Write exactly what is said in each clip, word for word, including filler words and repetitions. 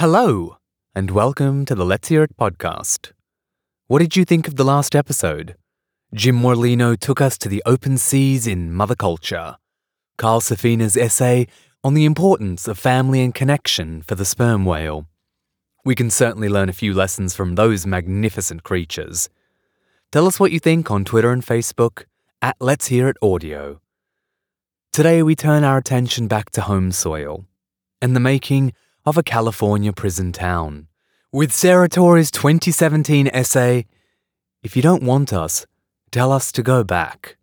Hello, and welcome to the Let's Hear It podcast. What did you think of the last episode? Jim Morlino took us to the open seas in Mother Culture, Carl Safina's essay on the importance of family and connection for the sperm whale. We can certainly learn a few lessons from those magnificent creatures. Tell us what you think on Twitter and Facebook at Let's Hear It Audio. Today we turn our attention back to home soil and the making of a California prison town, with Sarah Tory's twenty seventeen essay, If You Don't Want Us, Tell Us to Go Back.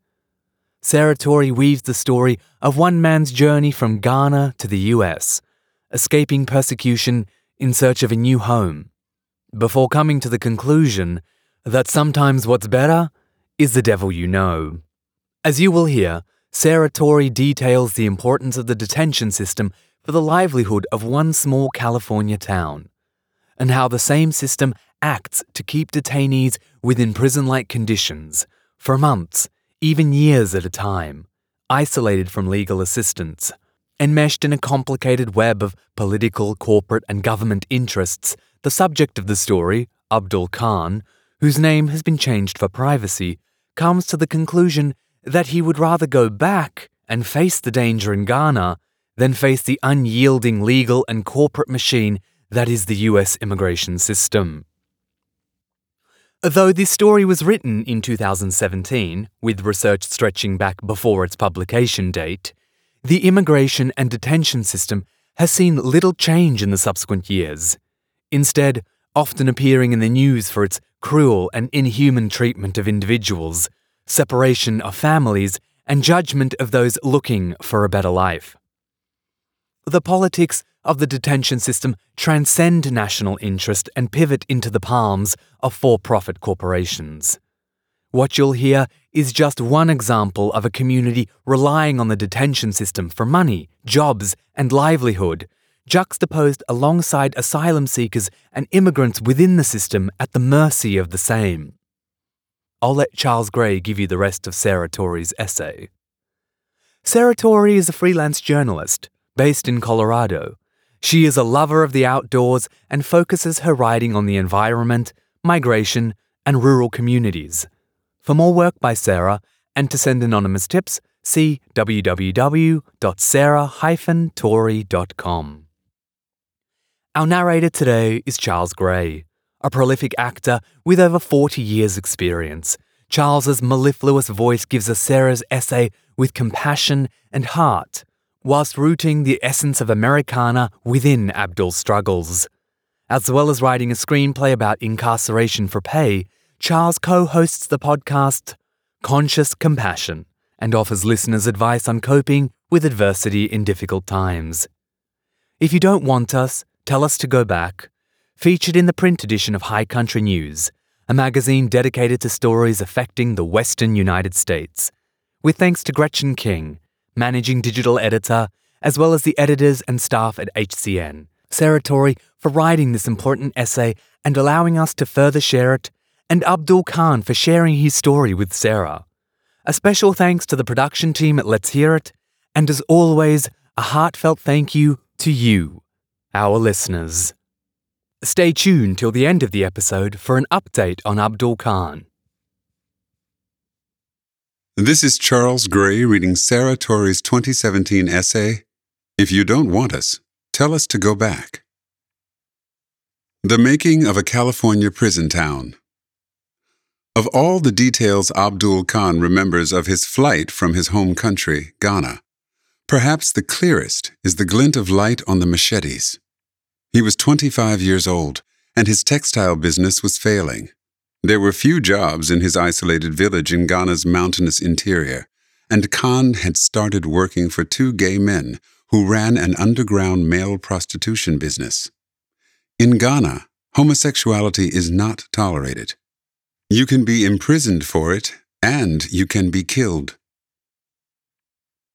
Sarah Tory weaves the story of one man's journey from Ghana to the U S, escaping persecution in search of a new home, before coming to the conclusion that sometimes what's better is the devil you know. As you will hear, Sarah Tory details the importance of the detention system for the livelihood of one small California town, and how the same system acts to keep detainees within prison-like conditions for months, even years at a time, isolated from legal assistance, enmeshed in a complicated web of political, corporate, and government interests. The subject of the story, Abdul Khan, whose name has been changed for privacy, comes to the conclusion that he would rather go back and face the danger in Ghana then face the unyielding legal and corporate machine that is the U S immigration system. Though this story was written in two thousand seventeen, with research stretching back before its publication date, the immigration and detention system has seen little change in the subsequent years, instead often appearing in the news for its cruel and inhuman treatment of individuals, separation of families, and judgment of those looking for a better life. The politics of the detention system transcend national interest and pivot into the palms of for-profit corporations. What you'll hear is just one example of a community relying on the detention system for money, jobs, and livelihood, juxtaposed alongside asylum seekers and immigrants within the system at the mercy of the same. I'll let Charles Gray give you the rest of Sarah Tory's essay. Sarah Tory is a freelance journalist based in Colorado. She is a lover of the outdoors and focuses her writing on the environment, migration, and rural communities. For more work by Sarah, and to send anonymous tips, see w w w dot sarah dash tory dot com. Our narrator today is Charles Gray, a prolific actor with over forty years' experience. Charles's mellifluous voice gives us Sarah's essay with compassion and heart, whilst rooting the essence of Americana within Abdul's struggles. As well as writing a screenplay about incarceration for pay, Charles co-hosts the podcast Conscious Compassion and offers listeners advice on coping with adversity in difficult times. If You Don't Want Us, Tell Us to Go Back, featured in the print edition of High Country News, a magazine dedicated to stories affecting the Western United States. With thanks to Gretchen King, managing digital editor, as well as the editors and staff at H C N, Sarah Tory for writing this important essay and allowing us to further share it, and Abdul Khan for sharing his story with Sarah. A special thanks to the production team at Let's Hear It, and as always, a heartfelt thank you to you, our listeners. Stay tuned till the end of the episode for an update on Abdul Khan. This is Charles Gray reading Sarah Tory's twenty seventeen essay, If You Don't Want Us, Tell Us to Go Back. The Making of a California Prison Town. Of all the details Abdul Khan remembers of his flight from his home country, Ghana, perhaps the clearest is the glint of light on the machetes. He was twenty-five years old, and his textile business was failing. There were few jobs in his isolated village in Ghana's mountainous interior, and Khan had started working for two gay men who ran an underground male prostitution business. In Ghana, homosexuality is not tolerated. You can be imprisoned for it, and you can be killed.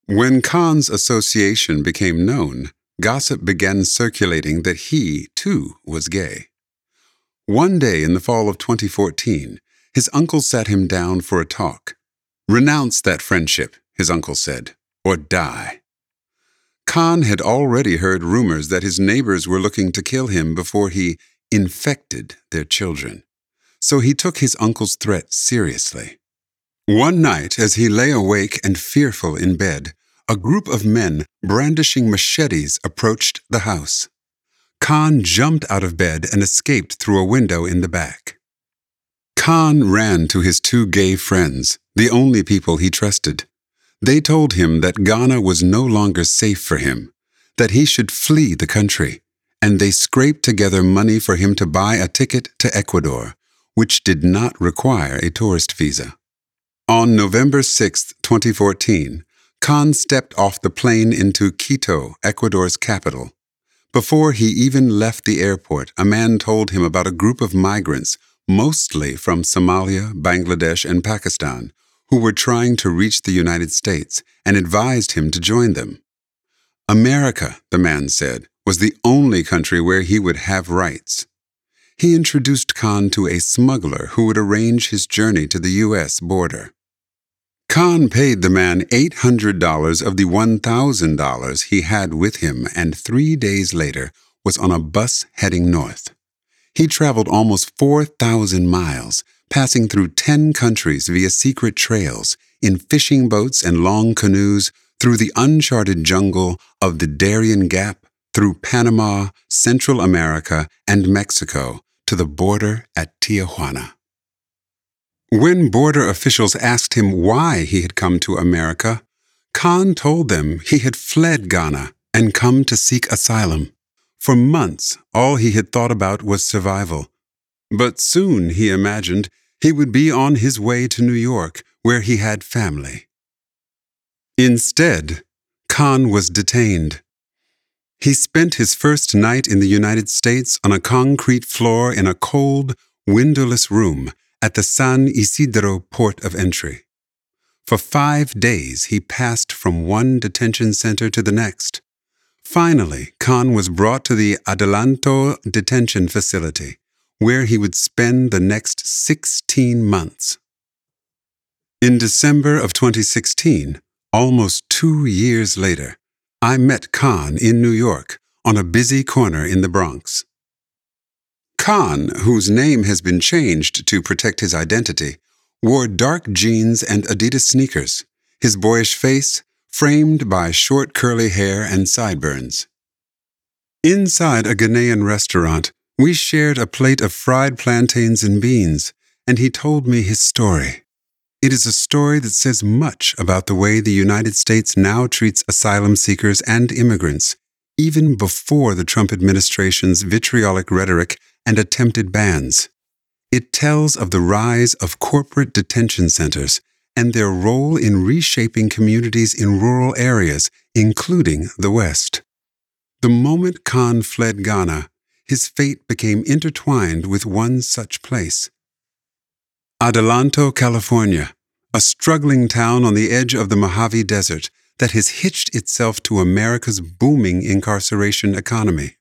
When Khan's association became known, gossip began circulating that he, too, was gay. One day in the fall of twenty fourteen, his uncle sat him down for a talk. "Renounce that friendship," his uncle said, "or die." Khan had already heard rumors that his neighbors were looking to kill him before he infected their children, so he took his uncle's threat seriously. One night, as he lay awake and fearful in bed, a group of men brandishing machetes approached the house. Khan jumped out of bed and escaped through a window in the back. Khan ran to his two gay friends, the only people he trusted. They told him that Ghana was no longer safe for him, that he should flee the country, and they scraped together money for him to buy a ticket to Ecuador, which did not require a tourist visa. On November sixth, twenty fourteen, Khan stepped off the plane into Quito, Ecuador's capital. Before he even left the airport, a man told him about a group of migrants, mostly from Somalia, Bangladesh, and Pakistan, who were trying to reach the United States, and advised him to join them. America, the man said, was the only country where he would have rights. He introduced Khan to a smuggler who would arrange his journey to the U S border. Khan paid the man eight hundred dollars of the one thousand dollars he had with him, and three days later was on a bus heading north. He traveled almost four thousand miles, passing through ten countries via secret trails, in fishing boats and long canoes, through the uncharted jungle of the Darien Gap, through Panama, Central America, and Mexico, to the border at Tijuana. When border officials asked him why he had come to America, Khan told them he had fled Ghana and come to seek asylum. For months, all he had thought about was survival. But soon, he imagined, he would be on his way to New York, where he had family. Instead, Khan was detained. He spent his first night in the United States on a concrete floor in a cold, windowless room at the San Isidro port of entry. For five days, he passed from one detention center to the next. Finally, Khan was brought to the Adelanto Detention Facility, where he would spend the next sixteen months. In December of twenty sixteen, almost two years later, I met Khan in New York on a busy corner in the Bronx. Khan, whose name has been changed to protect his identity, wore dark jeans and Adidas sneakers, his boyish face framed by short curly hair and sideburns. Inside a Ghanaian restaurant, we shared a plate of fried plantains and beans, and he told me his story. It is a story that says much about the way the United States now treats asylum seekers and immigrants, even before the Trump administration's vitriolic rhetoric and attempted bans. It tells of the rise of corporate detention centers and their role in reshaping communities in rural areas, including the West. The moment Khan fled Ghana, his fate became intertwined with one such place. Adelanto, California, a struggling town on the edge of the Mojave Desert that has hitched itself to America's booming incarceration economy.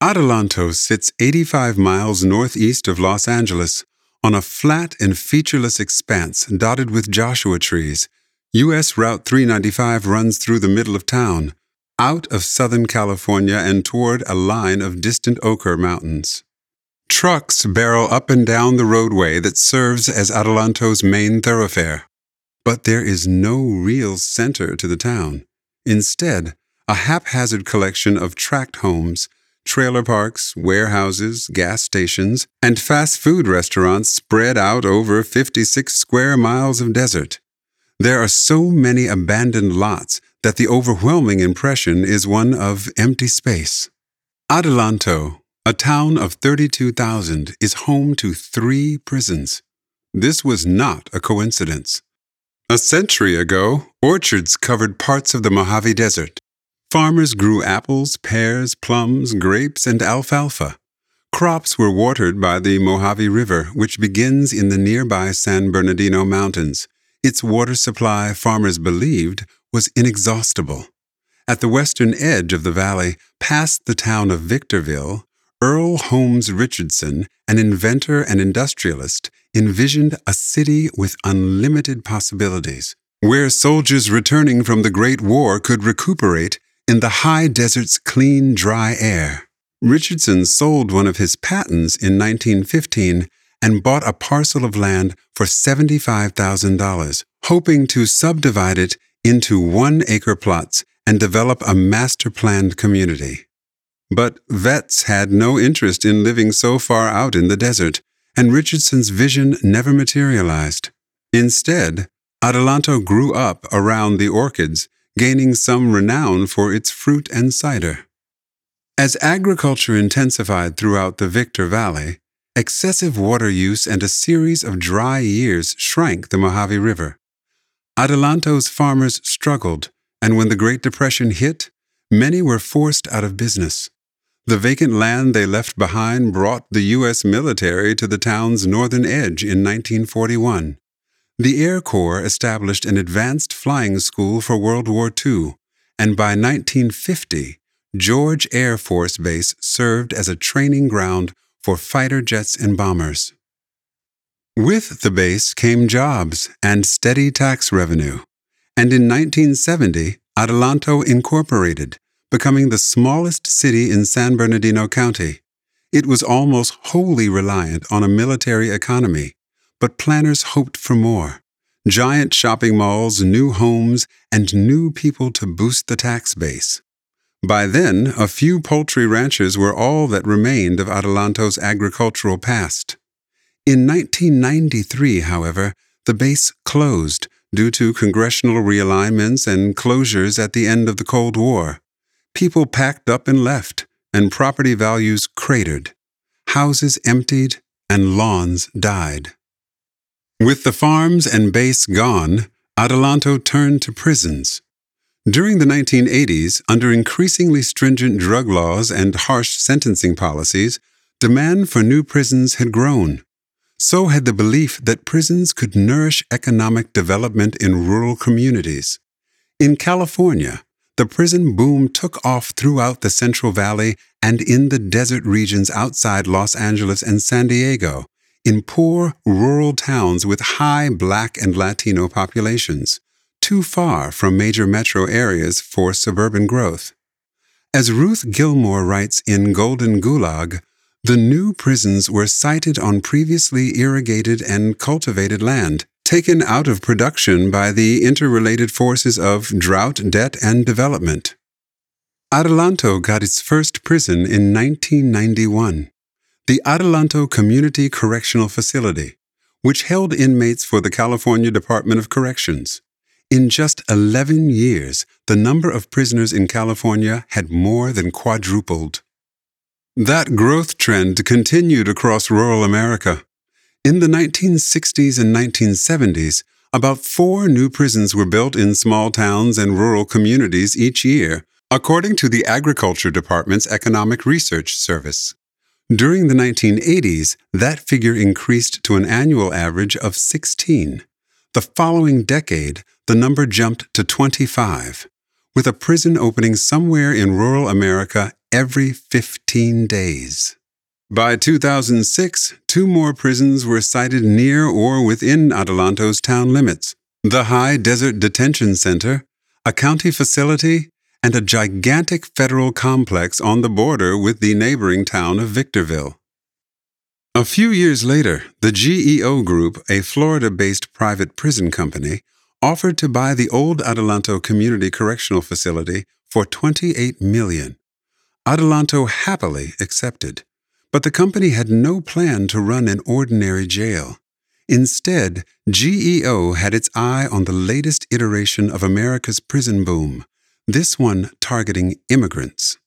Adelanto sits eighty-five miles northeast of Los Angeles, on a flat and featureless expanse dotted with Joshua trees. U S Route three ninety-five runs through the middle of town, out of Southern California and toward a line of distant Ochre Mountains. Trucks barrel up and down the roadway that serves as Adelanto's main thoroughfare. But there is no real center to the town. Instead, a haphazard collection of tract homes, trailer parks, warehouses, gas stations, and fast food restaurants spread out over fifty-six square miles of desert. There are so many abandoned lots that the overwhelming impression is one of empty space. Adelanto, a town of thirty-two thousand, is home to three prisons. This was not a coincidence. A century ago, orchards covered parts of the Mojave Desert. Farmers grew apples, pears, plums, grapes, and alfalfa. Crops were watered by the Mojave River, which begins in the nearby San Bernardino Mountains. Its water supply, farmers believed, was inexhaustible. At the western edge of the valley, past the town of Victorville, Earl Holmes Richardson, an inventor and industrialist, envisioned a city with unlimited possibilities, where soldiers returning from the Great War could recuperate in the high desert's clean, dry air. Richardson sold one of his patents in nineteen fifteen and bought a parcel of land for seventy-five thousand dollars, hoping to subdivide it into one-acre plots and develop a master-planned community. But vets had no interest in living so far out in the desert, and Richardson's vision never materialized. Instead, Adelanto grew up around the orchids, gaining some renown for its fruit and cider. As agriculture intensified throughout the Victor Valley, excessive water use and a series of dry years shrank the Mojave River. Adelanto's farmers struggled, and when the Great Depression hit, many were forced out of business. The vacant land they left behind brought the U S military to the town's northern edge in nineteen forty-one. The Air Corps established an advanced flying school for World War Two, and by nineteen fifty, George Air Force Base served as a training ground for fighter jets and bombers. With the base came jobs and steady tax revenue, and in nineteen seventy, Adelanto incorporated, becoming the smallest city in San Bernardino County. It was almost wholly reliant on a military economy, but planners hoped for more: giant shopping malls, new homes, and new people to boost the tax base. By then, a few poultry ranches were all that remained of Adelanto's agricultural past. In nineteen ninety-three, however, the base closed due to congressional realignments and closures at the end of the Cold War. People packed up and left, and property values cratered. Houses emptied, and lawns died. With the farms and base gone, Adelanto turned to prisons. During the nineteen eighties, under increasingly stringent drug laws and harsh sentencing policies, demand for new prisons had grown. So had the belief that prisons could nourish economic development in rural communities. In California, the prison boom took off throughout the Central Valley and in the desert regions outside Los Angeles and San Diego, in poor rural towns with high Black and Latino populations, too far from major metro areas for suburban growth. As Ruth Gilmore writes in Golden Gulag, the new prisons were sited on previously irrigated and cultivated land, taken out of production by the interrelated forces of drought, debt, and development. Adelanto got its first prison in nineteen ninety-one, the Adelanto Community Correctional Facility, which held inmates for the California Department of Corrections. In just eleven years, the number of prisoners in California had more than quadrupled. That growth trend continued across rural America. In the nineteen sixties and nineteen seventies, about four new prisons were built in small towns and rural communities each year, according to the Agriculture Department's Economic Research Service. During the nineteen eighties, that figure increased to an annual average of sixteen. The following decade, the number jumped to twenty-five, with a prison opening somewhere in rural America every fifteen days. By two thousand six, two more prisons were sited near or within Adelanto's town limits: the High Desert Detention Center, a county facility, and a gigantic federal complex on the border with the neighboring town of Victorville. A few years later, the G E O Group, a Florida-based private prison company, offered to buy the old Adelanto Community Correctional Facility for twenty-eight million dollars. Adelanto happily accepted, but the company had no plan to run an ordinary jail. Instead, G E O had its eye on the latest iteration of America's prison boom, this one targeting immigrants.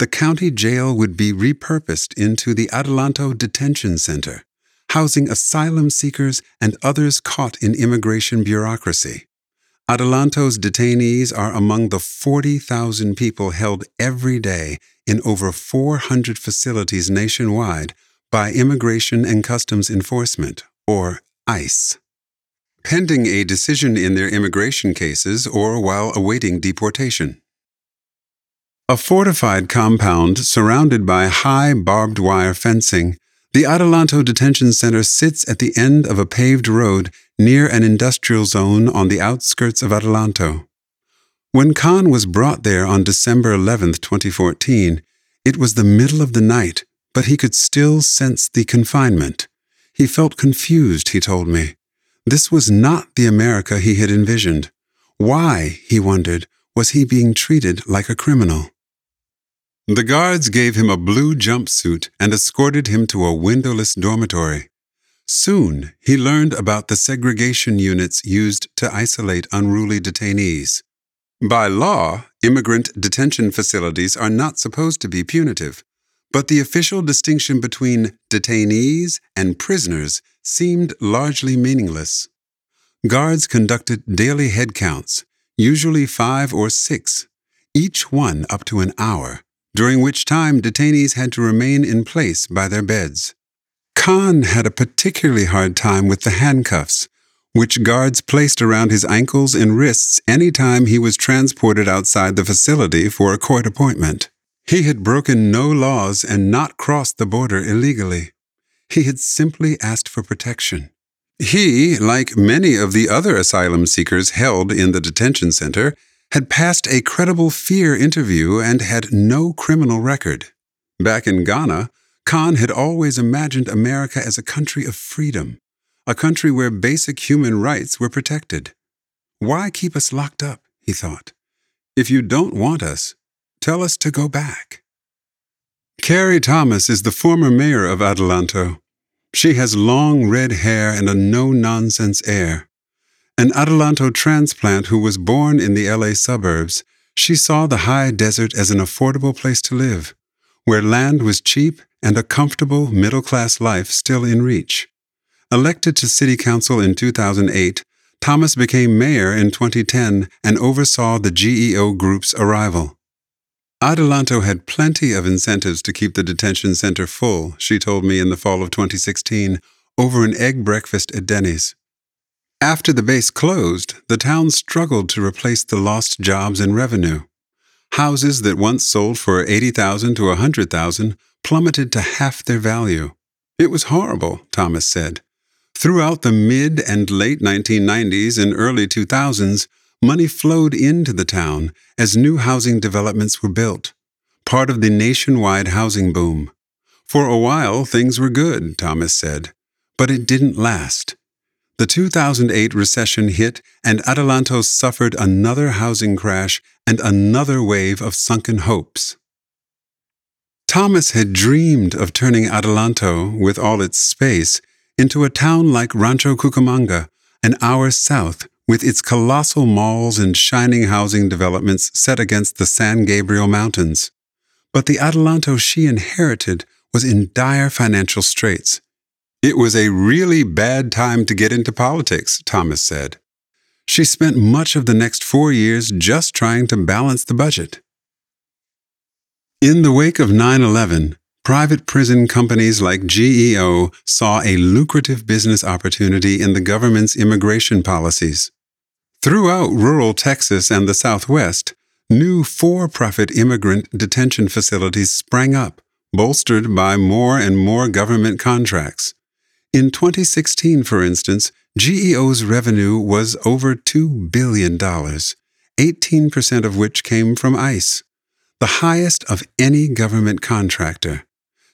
The county jail would be repurposed into the Adelanto Detention Center, housing asylum seekers and others caught in immigration bureaucracy. Adelanto's detainees are among the forty thousand people held every day in over four hundred facilities nationwide by Immigration and Customs Enforcement, or ICE, pending a decision in their immigration cases or while awaiting deportation. A fortified compound surrounded by high barbed wire fencing, the Adelanto Detention Center sits at the end of a paved road near an industrial zone on the outskirts of Adelanto. When Khan was brought there on December eleventh, twenty fourteen, it was the middle of the night, but he could still sense the confinement. He felt confused, he told me. This was not the America he had envisioned. Why, he wondered, was he being treated like a criminal? The guards gave him a blue jumpsuit and escorted him to a windowless dormitory. Soon, he learned about the segregation units used to isolate unruly detainees. By law, immigrant detention facilities are not supposed to be punitive, but the official distinction between detainees and prisoners seemed largely meaningless. Guards conducted daily headcounts, usually five or six, each one up to an hour, during which time detainees had to remain in place by their beds. Khan had a particularly hard time with the handcuffs, which guards placed around his ankles and wrists any time he was transported outside the facility for a court appointment. He had broken no laws and not crossed the border illegally. He had simply asked for protection. He, like many of the other asylum seekers held in the detention center, had passed a credible fear interview and had no criminal record. Back in Ghana, Khan had always imagined America as a country of freedom, a country where basic human rights were protected. Why keep us locked up, he thought. If you don't want us, tell us to go back. Carrie Thomas is the former mayor of Adelanto. She has long red hair and a no-nonsense air. An Adelanto transplant who was born in the L A suburbs, she saw the high desert as an affordable place to live, where land was cheap and a comfortable middle-class life still in reach. Elected to city council in two thousand eight, Thomas became mayor in twenty ten and oversaw the G E O Group's arrival. Adelanto had plenty of incentives to keep the detention center full, she told me in the fall of twenty sixteen, over an egg breakfast at Denny's. After the base closed, the town struggled to replace the lost jobs and revenue. Houses that once sold for eighty thousand dollars to one hundred thousand dollars plummeted to half their value. It was horrible, Thomas said. Throughout the mid and late nineteen nineties and early two thousands, money flowed into the town as new housing developments were built, part of the nationwide housing boom. For a while, things were good, Thomas said, but it didn't last. The two thousand eight recession hit, and Adelanto suffered another housing crash and another wave of sunken hopes. Thomas had dreamed of turning Adelanto, with all its space, into a town like Rancho Cucamonga, an hour south, with its colossal malls and shining housing developments set against the San Gabriel Mountains. But the Adelanto she inherited was in dire financial straits. It was a really bad time to get into politics, Thomas said. She spent much of the next four years just trying to balance the budget. In the wake of nine eleven, private prison companies like G E O saw a lucrative business opportunity in the government's immigration policies. Throughout rural Texas and the Southwest, new for-profit immigrant detention facilities sprang up, bolstered by more and more government contracts. In twenty sixteen, for instance, G E O's revenue was over two billion dollars, eighteen percent of which came from ICE, the highest of any government contractor.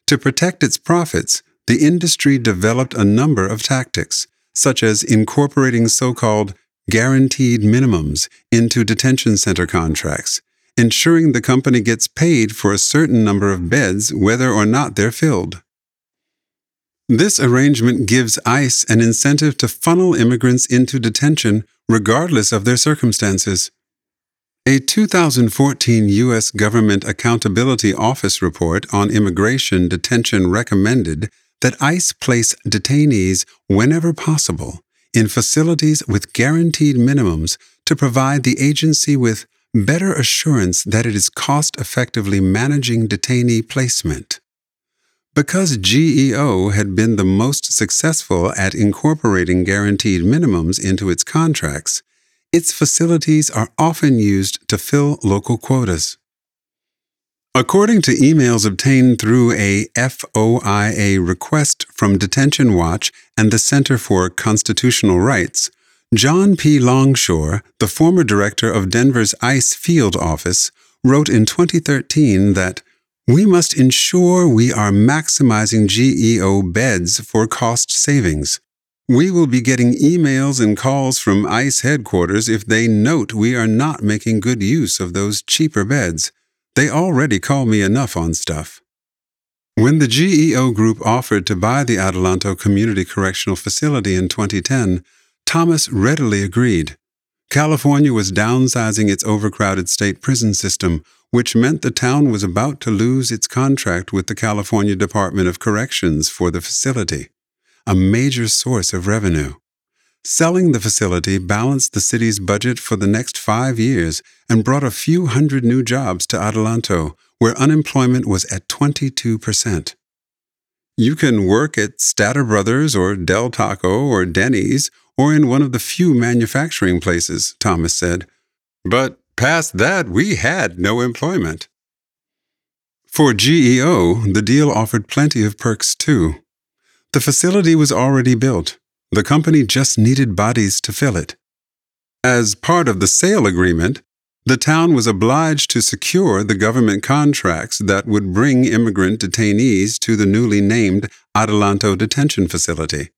To protect its profits, the industry developed a number of tactics, such as incorporating so-called guaranteed minimums into detention center contracts, ensuring the company gets paid for a certain number of beds whether or not they're filled. This arrangement gives ICE an incentive to funnel immigrants into detention regardless of their circumstances. A two thousand fourteen U S Government Accountability Office report on immigration detention recommended that ICE place detainees, whenever possible, in facilities with guaranteed minimums to provide the agency with better assurance that it is cost-effectively managing detainee placement. Because G E O had been the most successful at incorporating guaranteed minimums into its contracts, its facilities are often used to fill local quotas. According to emails obtained through a F O I A request from Detention Watch and the Center for Constitutional Rights, John P. Longshore, the former director of Denver's ICE Field Office, wrote in twenty thirteen that, "We must ensure we are maximizing G E O beds for cost savings. We will be getting emails and calls from ICE headquarters if they note we are not making good use of those cheaper beds. They already call me enough on stuff." When the G E O Group offered to buy the Adelanto Community Correctional Facility in twenty ten, Thomas readily agreed. California was downsizing its overcrowded state prison system, which meant the town was about to lose its contract with the California Department of Corrections for the facility, a major source of revenue. Selling the facility balanced the city's budget for the next five years and brought a few hundred new jobs to Adelanto, where unemployment was at twenty-two percent. You can work at Stater Brothers or Del Taco or Denny's or in one of the few manufacturing places, Thomas said. But past that, we had no employment. For G E O, the deal offered plenty of perks, too. The facility was already built. The company just needed bodies to fill it. As part of the sale agreement, the town was obliged to secure the government contracts that would bring immigrant detainees to the newly named Adelanto Detention Facility.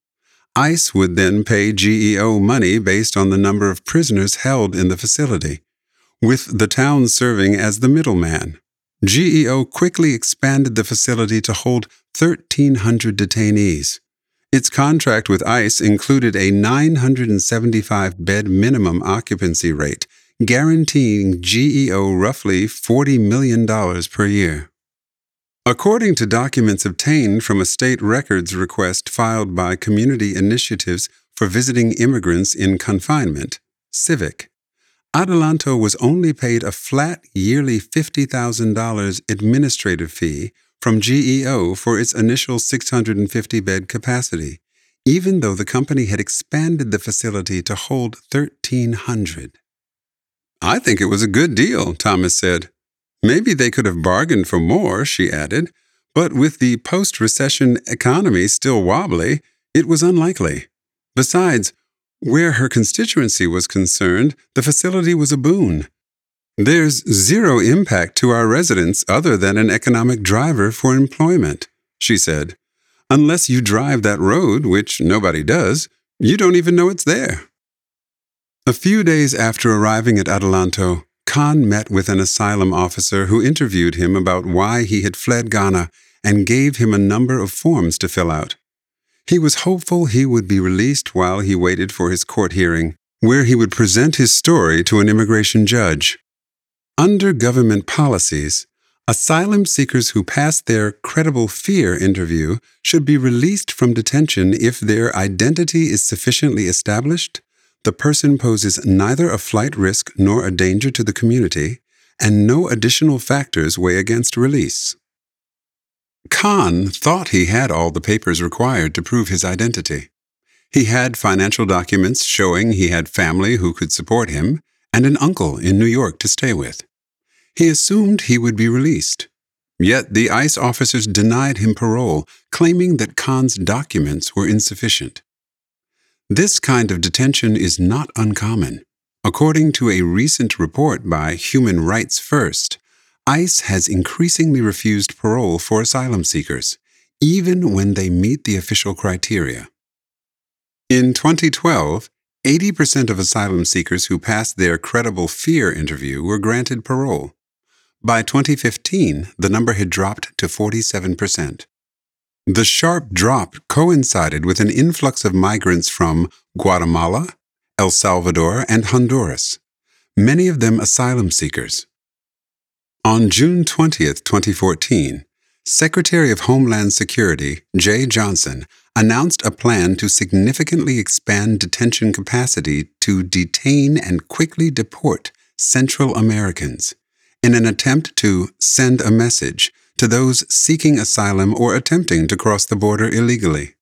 ICE would then pay G E O money based on the number of prisoners held in the facility, with the town serving as the middleman. G E O quickly expanded the facility to hold thirteen hundred detainees. Its contract with ICE included a nine hundred seventy-five bed minimum occupancy rate, guaranteeing G E O roughly forty million dollars per year. According to documents obtained from a state records request filed by Community Initiatives for Visiting Immigrants in Confinement, Civic, Adelanto was only paid a flat yearly fifty thousand dollars administrative fee from G E O for its initial six hundred fifty bed capacity, even though the company had expanded the facility to hold thirteen hundred. "I think it was a good deal," Thomas said. "Maybe they could have bargained for more," she added, but with the post-recession economy still wobbly, it was unlikely. Besides, where her constituency was concerned, the facility was a boon. "There's zero impact to our residents other than an economic driver for employment," she said. "Unless you drive that road, which nobody does, you don't even know it's there." A few days after arriving at Adelanto, Khan met with an asylum officer who interviewed him about why he had fled Ghana and gave him a number of forms to fill out. He was hopeful he would be released while he waited for his court hearing, where he would present his story to an immigration judge. Under government policies, asylum seekers who pass their credible fear interview should be released from detention if their identity is sufficiently established, the person poses neither a flight risk nor a danger to the community, and no additional factors weigh against release. Khan thought he had all the papers required to prove his identity. He had financial documents showing he had family who could support him, and an uncle in New York to stay with. He assumed he would be released. Yet the ICE officers denied him parole, claiming that Khan's documents were insufficient. This kind of detention is not uncommon. According to a recent report by Human Rights First, ICE has increasingly refused parole for asylum seekers, even when they meet the official criteria. In twenty twelve, eighty percent of asylum seekers who passed their credible fear interview were granted parole. By twenty fifteen, the number had dropped to forty-seven percent. The sharp drop coincided with an influx of migrants from Guatemala, El Salvador, and Honduras, many of them asylum seekers. On June twentieth, twenty fourteen, Secretary of Homeland Security Jay Johnson announced a plan to significantly expand detention capacity to detain and quickly deport Central Americans in an attempt to send a message to those seeking asylum or attempting to cross the border illegally.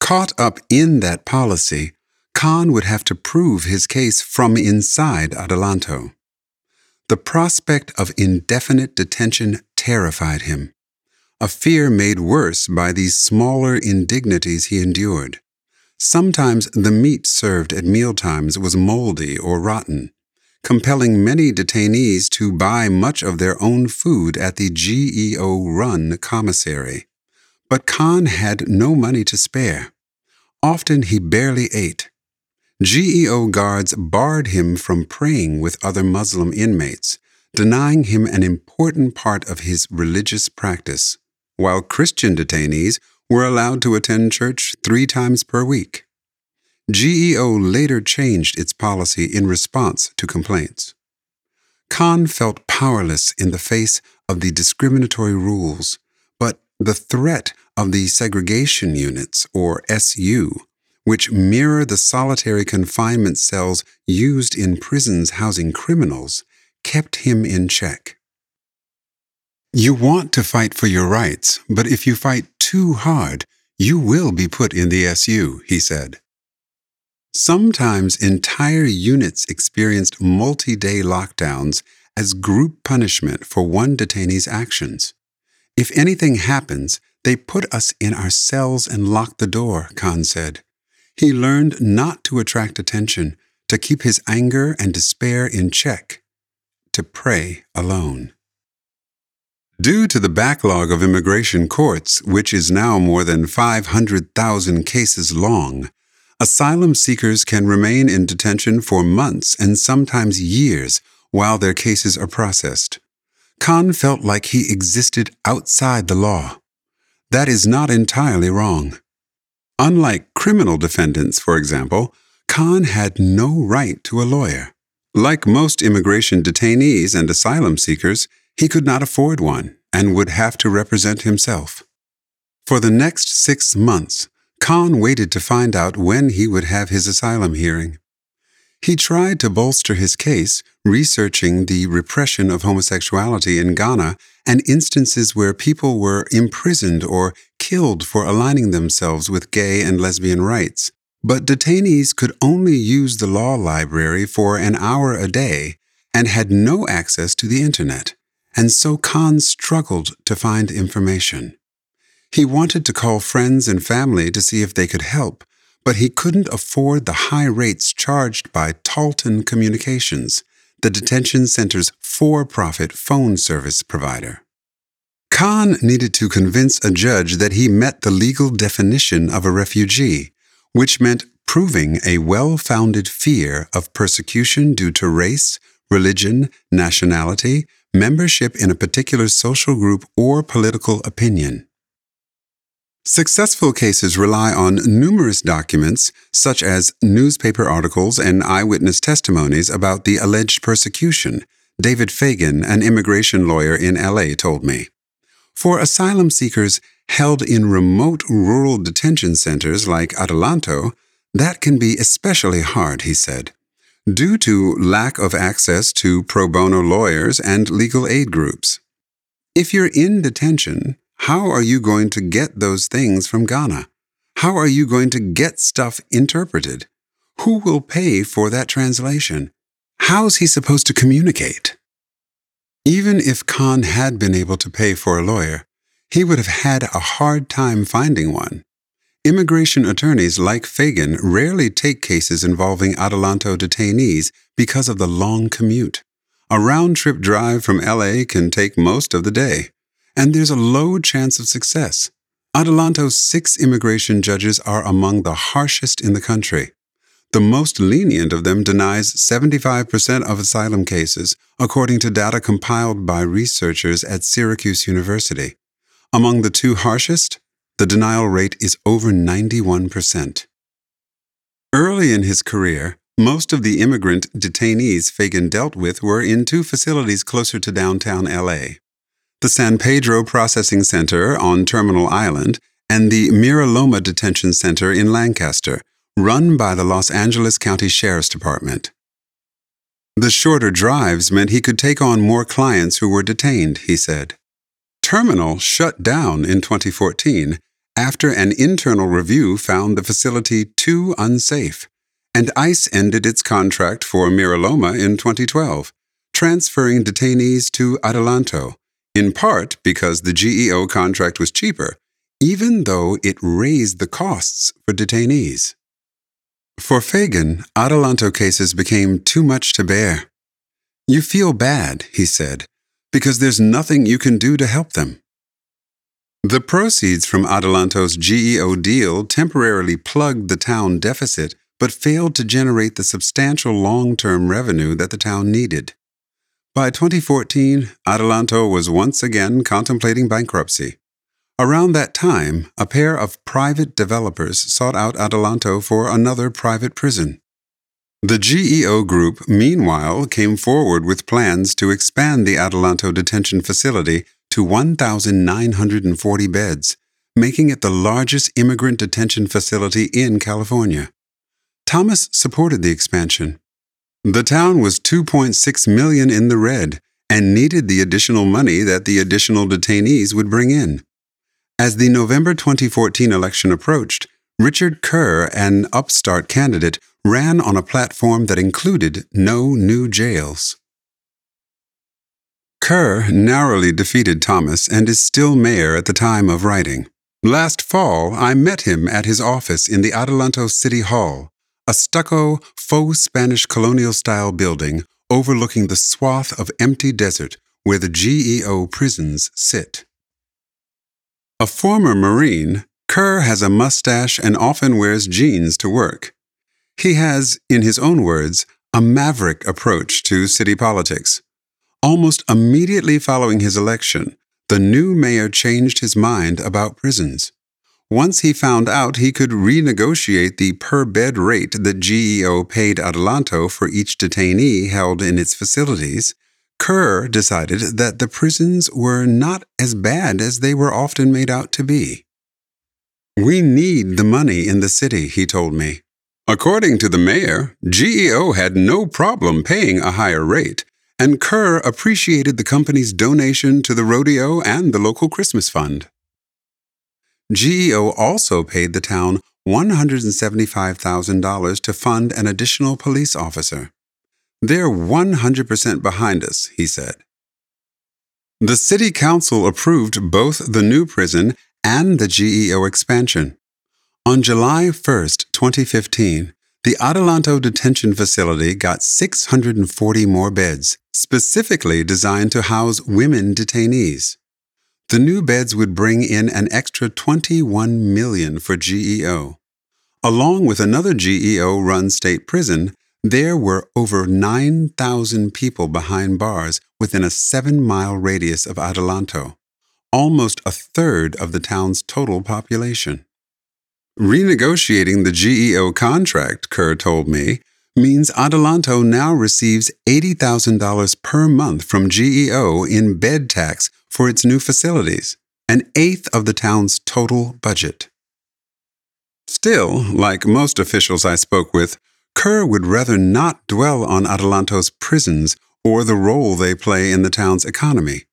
Caught up in that policy, Khan would have to prove his case from inside Adelanto. The prospect of indefinite detention terrified him, a fear made worse by these smaller indignities he endured. Sometimes the meat served at mealtimes was moldy or rotten, compelling many detainees to buy much of their own food at the G E O-run commissary. But Khan had no money to spare. Often he barely ate. G E O guards barred him from praying with other Muslim inmates, denying him an important part of his religious practice, while Christian detainees were allowed to attend church three times per week. G E O later changed its policy in response to complaints. Khan felt powerless in the face of the discriminatory rules, but the threat of the segregation units, or S U, which mirror the solitary confinement cells used in prisons housing criminals, kept him in check. You want to fight for your rights, but if you fight too hard, you will be put in the S U, he said. Sometimes entire units experienced multi-day lockdowns as group punishment for one detainee's actions. If anything happens, they put us in our cells and lock the door, Khan said. He learned not to attract attention, to keep his anger and despair in check, to pray alone. Due to the backlog of immigration courts, which is now more than five hundred thousand cases long, asylum seekers can remain in detention for months and sometimes years while their cases are processed. Khan felt like he existed outside the law. That is not entirely wrong. Unlike criminal defendants, for example, Khan had no right to a lawyer. Like most immigration detainees and asylum seekers, he could not afford one and would have to represent himself. For the next six months, Khan waited to find out when he would have his asylum hearing. He tried to bolster his case, researching the repression of homosexuality in Ghana and instances where people were imprisoned or killed for aligning themselves with gay and lesbian rights. But detainees could only use the law library for an hour a day and had no access to the internet. And so Khan struggled to find information. He wanted to call friends and family to see if they could help, but he couldn't afford the high rates charged by Talton Communications, the detention center's for-profit phone service provider. Khan needed to convince a judge that he met the legal definition of a refugee, which meant proving a well-founded fear of persecution due to race, religion, nationality, membership in a particular social group, or political opinion. Successful cases rely on numerous documents, such as newspaper articles and eyewitness testimonies about the alleged persecution, David Fagan, an immigration lawyer in L A, told me. For asylum seekers held in remote rural detention centers like Adelanto, that can be especially hard, he said, due to lack of access to pro bono lawyers and legal aid groups. If you're in detention, how are you going to get those things from Ghana? How are you going to get stuff interpreted? Who will pay for that translation? How's he supposed to communicate? Even if Khan had been able to pay for a lawyer, he would have had a hard time finding one. Immigration attorneys like Fagan rarely take cases involving Adelanto detainees because of the long commute. A round-trip drive from L A can take most of the day, and there's a low chance of success. Adelanto's six immigration judges are among the harshest in the country. The most lenient of them denies seventy-five percent of asylum cases, according to data compiled by researchers at Syracuse University. Among the two harshest, the denial rate is over ninety-one percent. Early in his career, most of the immigrant detainees Fagan dealt with were in two facilities closer to downtown L A, the San Pedro Processing Center on Terminal Island and the Miraloma Detention Center in Lancaster, run by the Los Angeles County Sheriff's Department. The shorter drives meant he could take on more clients who were detained, he said. Terminal shut down in twenty fourteen after an internal review found the facility too unsafe, and ICE ended its contract for Miraloma in twenty twelve, transferring detainees to Adelanto, in part because the G E O contract was cheaper, even though it raised the costs for detainees. For Fagan, Adelanto cases became too much to bear. "You feel bad," he said, "because there's nothing you can do to help them." The proceeds from Adelanto's G E O deal temporarily plugged the town deficit, but failed to generate the substantial long-term revenue that the town needed. By twenty fourteen, Adelanto was once again contemplating bankruptcy. Around that time, a pair of private developers sought out Adelanto for another private prison. The G E O Group, meanwhile, came forward with plans to expand the Adelanto detention facility to one thousand nine hundred forty beds, making it the largest immigrant detention facility in California. Thomas supported the expansion. The town was two point six million dollars in the red and needed the additional money that the additional detainees would bring in. As the November twenty fourteen election approached, Richard Kerr, an upstart candidate, ran on a platform that included no new jails. Kerr narrowly defeated Thomas and is still mayor at the time of writing. "Last fall, I met him at his office in the Adelanto City Hall, a stucco, faux Spanish colonial-style building overlooking the swath of empty desert where the G E O prisons sit." A former Marine, Kerr has a mustache and often wears jeans to work. He has, in his own words, a maverick approach to city politics. Almost immediately following his election, the new mayor changed his mind about prisons. Once he found out he could renegotiate the per-bed rate that G E O paid Adelanto for each detainee held in its facilities, Kerr decided that the prisons were not as bad as they were often made out to be. "We need the money in the city," he told me. According to the mayor, G E O had no problem paying a higher rate, and Kerr appreciated the company's donation to the rodeo and the local Christmas fund. G E O also paid the town one hundred seventy-five thousand dollars to fund an additional police officer. "They're one hundred percent behind us," he said. The city council approved both the new prison and the G E O expansion. On July first, twenty fifteen, the Adelanto detention facility got six hundred forty more beds, specifically designed to house women detainees. The new beds would bring in an extra twenty-one million dollars for G E O. Along with another G E O-run state prison, there were over nine thousand people behind bars within a seven-mile radius of Adelanto, almost a third of the town's total population. "Renegotiating the G E O contract," Kerr told me, "means Adelanto now receives eighty thousand dollars per month from G E O in bed tax for its new facilities, an eighth of the town's total budget." Still, like most officials I spoke with, Kerr would rather not dwell on Adelanto's prisons or the role they play in the town's economy.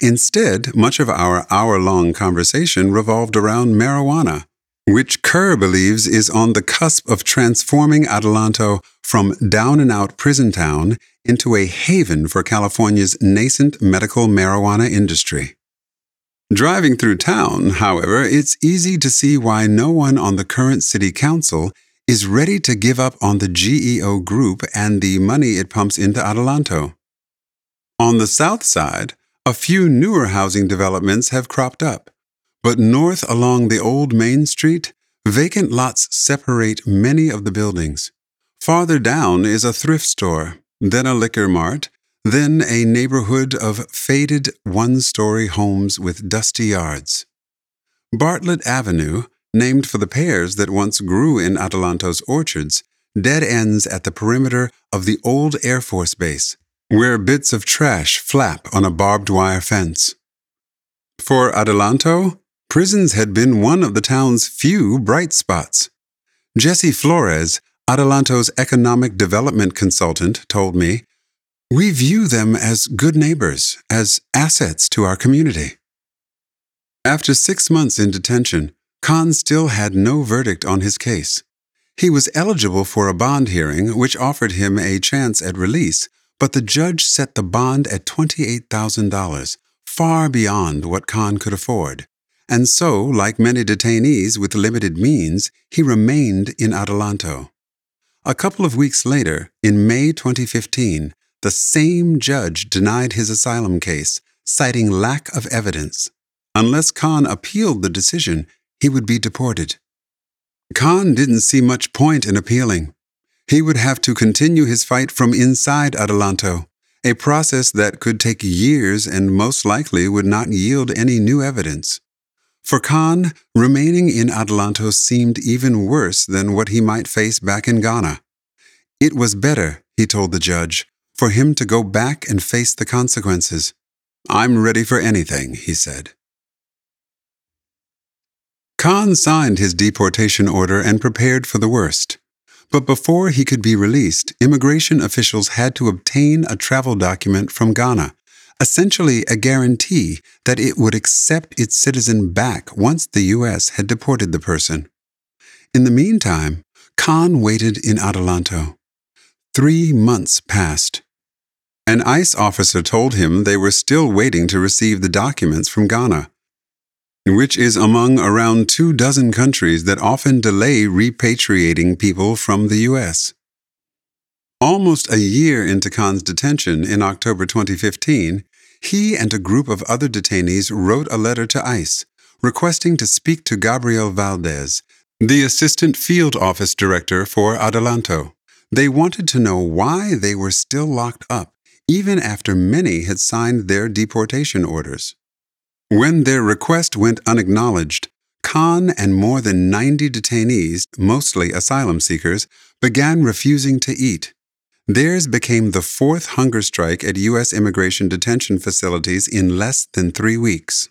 Instead, much of our hour-long conversation revolved around marijuana, which Kerr believes is on the cusp of transforming Adelanto from down-and-out prison town into a haven for California's nascent medical marijuana industry. Driving through town, however, it's easy to see why no one on the current city council is ready to give up on the G E O Group and the money it pumps into Adelanto. On the south side, a few newer housing developments have cropped up. But north along the old Main Street, vacant lots separate many of the buildings. Farther down is a thrift store, then a liquor mart, then a neighborhood of faded one-story homes with dusty yards. Bartlett Avenue, named for the pears that once grew in Adelanto's orchards, dead ends at the perimeter of the old Air Force Base, where bits of trash flap on a barbed wire fence. For Adelanto, prisons had been one of the town's few bright spots. Jesse Flores, Adelanto's economic development consultant, told me, "We view them as good neighbors, as assets to our community." After six months in detention, Khan still had no verdict on his case. He was eligible for a bond hearing, which offered him a chance at release, but the judge set the bond at twenty-eight thousand dollars, far beyond what Khan could afford. And so, like many detainees with limited means, he remained in Adelanto. A couple of weeks later, in May twenty fifteen, the same judge denied his asylum case, citing lack of evidence. Unless Khan appealed the decision, he would be deported. Khan didn't see much point in appealing. He would have to continue his fight from inside Adelanto, a process that could take years and most likely would not yield any new evidence. For Khan, remaining in Adelanto seemed even worse than what he might face back in Ghana. It was better, he told the judge, for him to go back and face the consequences. I'm ready for anything, he said. Khan signed his deportation order and prepared for the worst. But before he could be released, immigration officials had to obtain a travel document from Ghana, essentially a guarantee that it would accept its citizen back once the U S had deported the person. In the meantime, Khan waited in Adelanto. Three months passed. An ICE officer told him they were still waiting to receive the documents from Ghana, which is among around two dozen countries that often delay repatriating people from the U S Almost a year into Khan's detention, in October twenty fifteen, he and a group of other detainees wrote a letter to ICE, requesting to speak to Gabriel Valdez, the assistant field office director for Adelanto. They wanted to know why they were still locked up, even after many had signed their deportation orders. When their request went unacknowledged, Khan and more than ninety detainees, mostly asylum seekers, began refusing to eat. Theirs became the fourth hunger strike at U S immigration detention facilities in less than three weeks.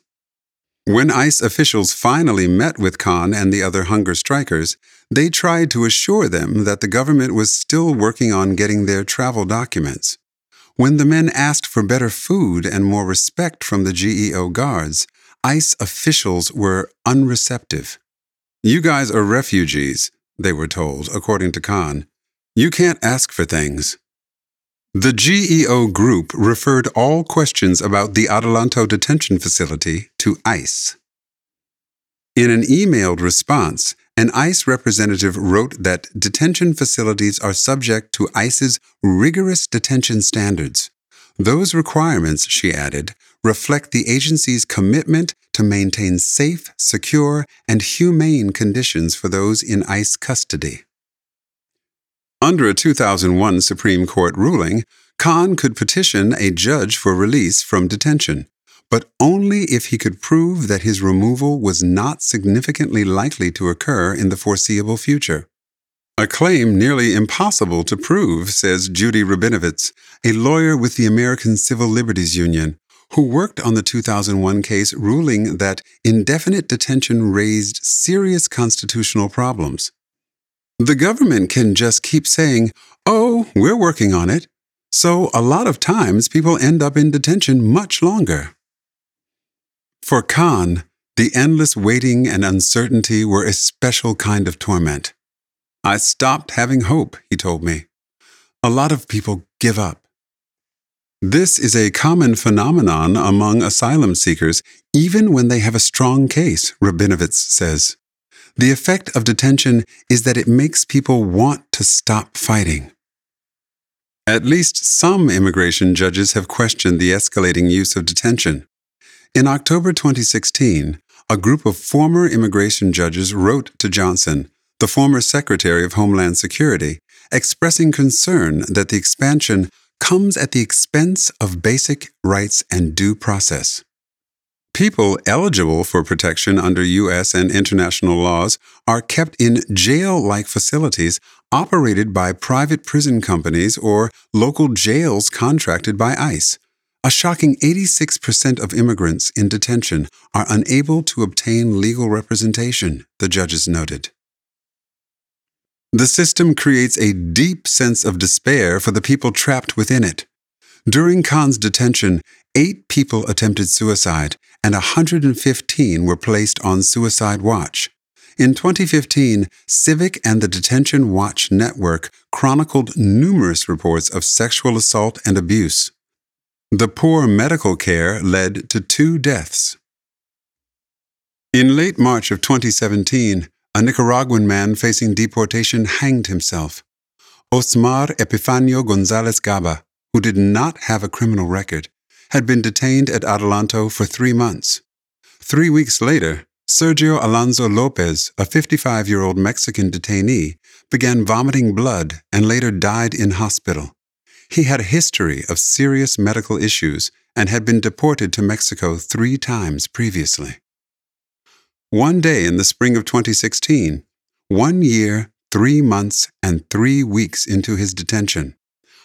When ICE officials finally met with Khan and the other hunger strikers, they tried to assure them that the government was still working on getting their travel documents. When the men asked for better food and more respect from the G E O guards, ICE officials were unreceptive. You guys are refugees, they were told, according to Khan. You can't ask for things. The G E O Group referred all questions about the Adelanto detention facility to ICE. In an emailed response, an ICE representative wrote that detention facilities are subject to ICE's rigorous detention standards. Those requirements, she added, reflect the agency's commitment to maintain safe, secure, and humane conditions for those in ICE custody. Under a two thousand one Supreme Court ruling, Khan could petition a judge for release from detention, but only if he could prove that his removal was not significantly likely to occur in the foreseeable future. A claim nearly impossible to prove, says Judy Rabinowitz, a lawyer with the American Civil Liberties Union, who worked on the two thousand one case ruling that indefinite detention raised serious constitutional problems. The government can just keep saying, oh, we're working on it. So a lot of times people end up in detention much longer. For Khan, the endless waiting and uncertainty were a special kind of torment. I stopped having hope, he told me. A lot of people give up. This is a common phenomenon among asylum seekers, even when they have a strong case, Rabinowitz says. The effect of detention is that it makes people want to stop fighting. At least some immigration judges have questioned the escalating use of detention. In October twenty sixteen, a group of former immigration judges wrote to Johnson, the former Secretary of Homeland Security, expressing concern that the expansion comes at the expense of basic rights and due process. People eligible for protection under U S and international laws are kept in jail-like facilities operated by private prison companies or local jails contracted by ICE. A shocking eighty-six percent of immigrants in detention are unable to obtain legal representation, the judges noted. The system creates a deep sense of despair for the people trapped within it. During Khan's detention, eight people attempted suicide, and one hundred fifteen were placed on suicide watch. In twenty fifteen, Civic and the Detention Watch Network chronicled numerous reports of sexual assault and abuse. The poor medical care led to two deaths. In late March of twenty seventeen, a Nicaraguan man facing deportation hanged himself. Osmar Epifanio González Gaba, who did not have a criminal record, had been detained at Adelanto for three months. Three weeks later, Sergio Alonso Lopez, a fifty-five-year-old Mexican detainee, began vomiting blood and later died in hospital. He had a history of serious medical issues and had been deported to Mexico three times previously. One day in the spring of twenty sixteen, one year, three months, and three weeks into his detention,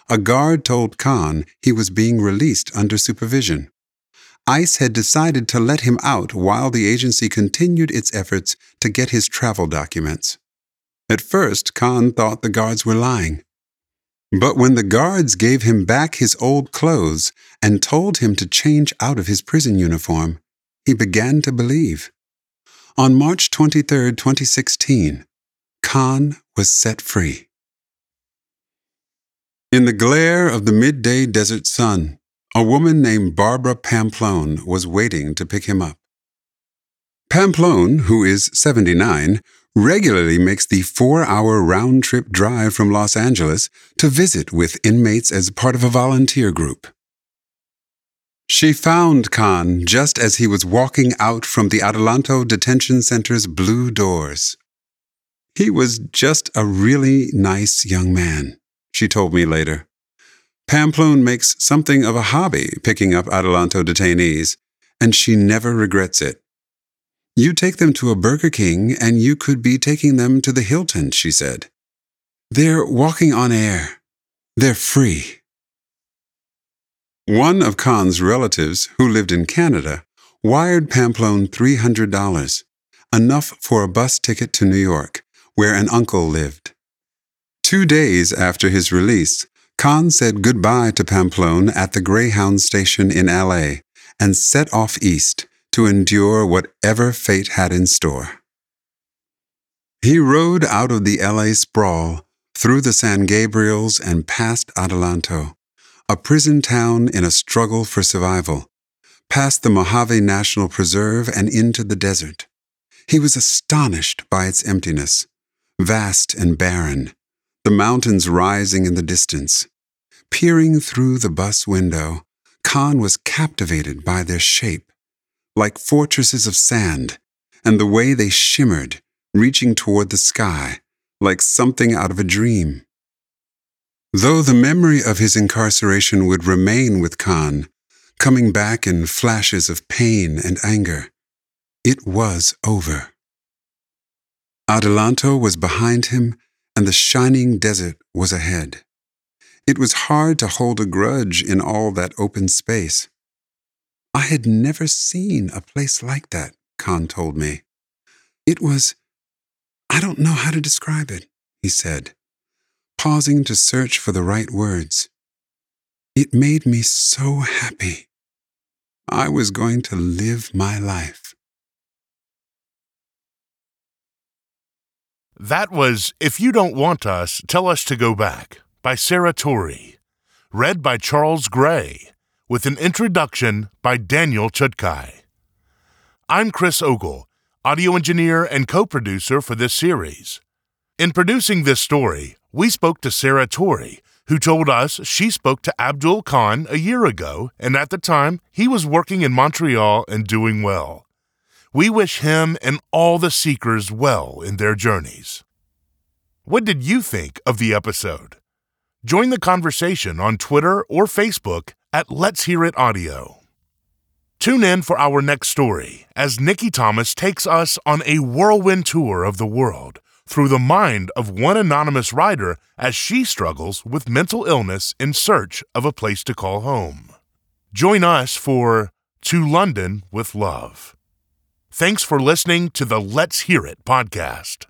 a guard told Khan he was being released under supervision. ICE had decided to let him out while the agency continued its efforts to get his travel documents. At first, Khan thought the guards were lying. But when the guards gave him back his old clothes and told him to change out of his prison uniform, he began to believe. On March twenty-third, twenty sixteen, Khan was set free. In the glare of the midday desert sun, a woman named Barbara Pamplone was waiting to pick him up. Pamplone, who is seventy-nine, regularly makes the four-hour round-trip drive from Los Angeles to visit with inmates as part of a volunteer group. She found Khan just as he was walking out from the Adelanto Detention Center's blue doors. He was just a really nice young man, she told me later. Pamplone makes something of a hobby picking up Adelanto detainees, and she never regrets it. You take them to a Burger King, and you could be taking them to the Hilton, she said. They're walking on air. They're free. One of Khan's relatives, who lived in Canada, wired Pamplone three hundred dollars, enough for a bus ticket to New York, where an uncle lived. Two days after his release, Khan said goodbye to Pamplone at the Greyhound station in L A and set off east to endure whatever fate had in store. He rode out of the L A sprawl, through the San Gabriels and past Adelanto, a prison town in a struggle for survival, past the Mojave National Preserve and into the desert. He was astonished by its emptiness, vast and barren, the mountains rising in the distance. Peering through the bus window, Khan was captivated by their shape, like fortresses of sand, and the way they shimmered, reaching toward the sky, like something out of a dream. Though the memory of his incarceration would remain with Khan, coming back in flashes of pain and anger, it was over. Adelanto was behind him, and the shining desert was ahead. It was hard to hold a grudge in all that open space. I had never seen a place like that, Khan told me. It was, I don't know how to describe it, he said, pausing to search for the right words. It made me so happy. I was going to live my life. That was If You Don't Want Us, Tell Us to Go Back by Sarah Tory, read by Charles Gray, with an introduction by Daniel Chutkai. I'm Chris Ogle, audio engineer and co-producer for this series. In producing this story, we spoke to Sarah Tory, who told us she spoke to Abdul Khan a year ago, and at the time, he was working in Montreal and doing well. We wish him and all the seekers well in their journeys. What did you think of the episode? Join the conversation on Twitter or Facebook at Let's Hear It Audio. Tune in for our next story as Nikki Thomas takes us on a whirlwind tour of the world through the mind of one anonymous writer as she struggles with mental illness in search of a place to call home. Join us for To London with Love. Thanks for listening to the Let's Hear It podcast.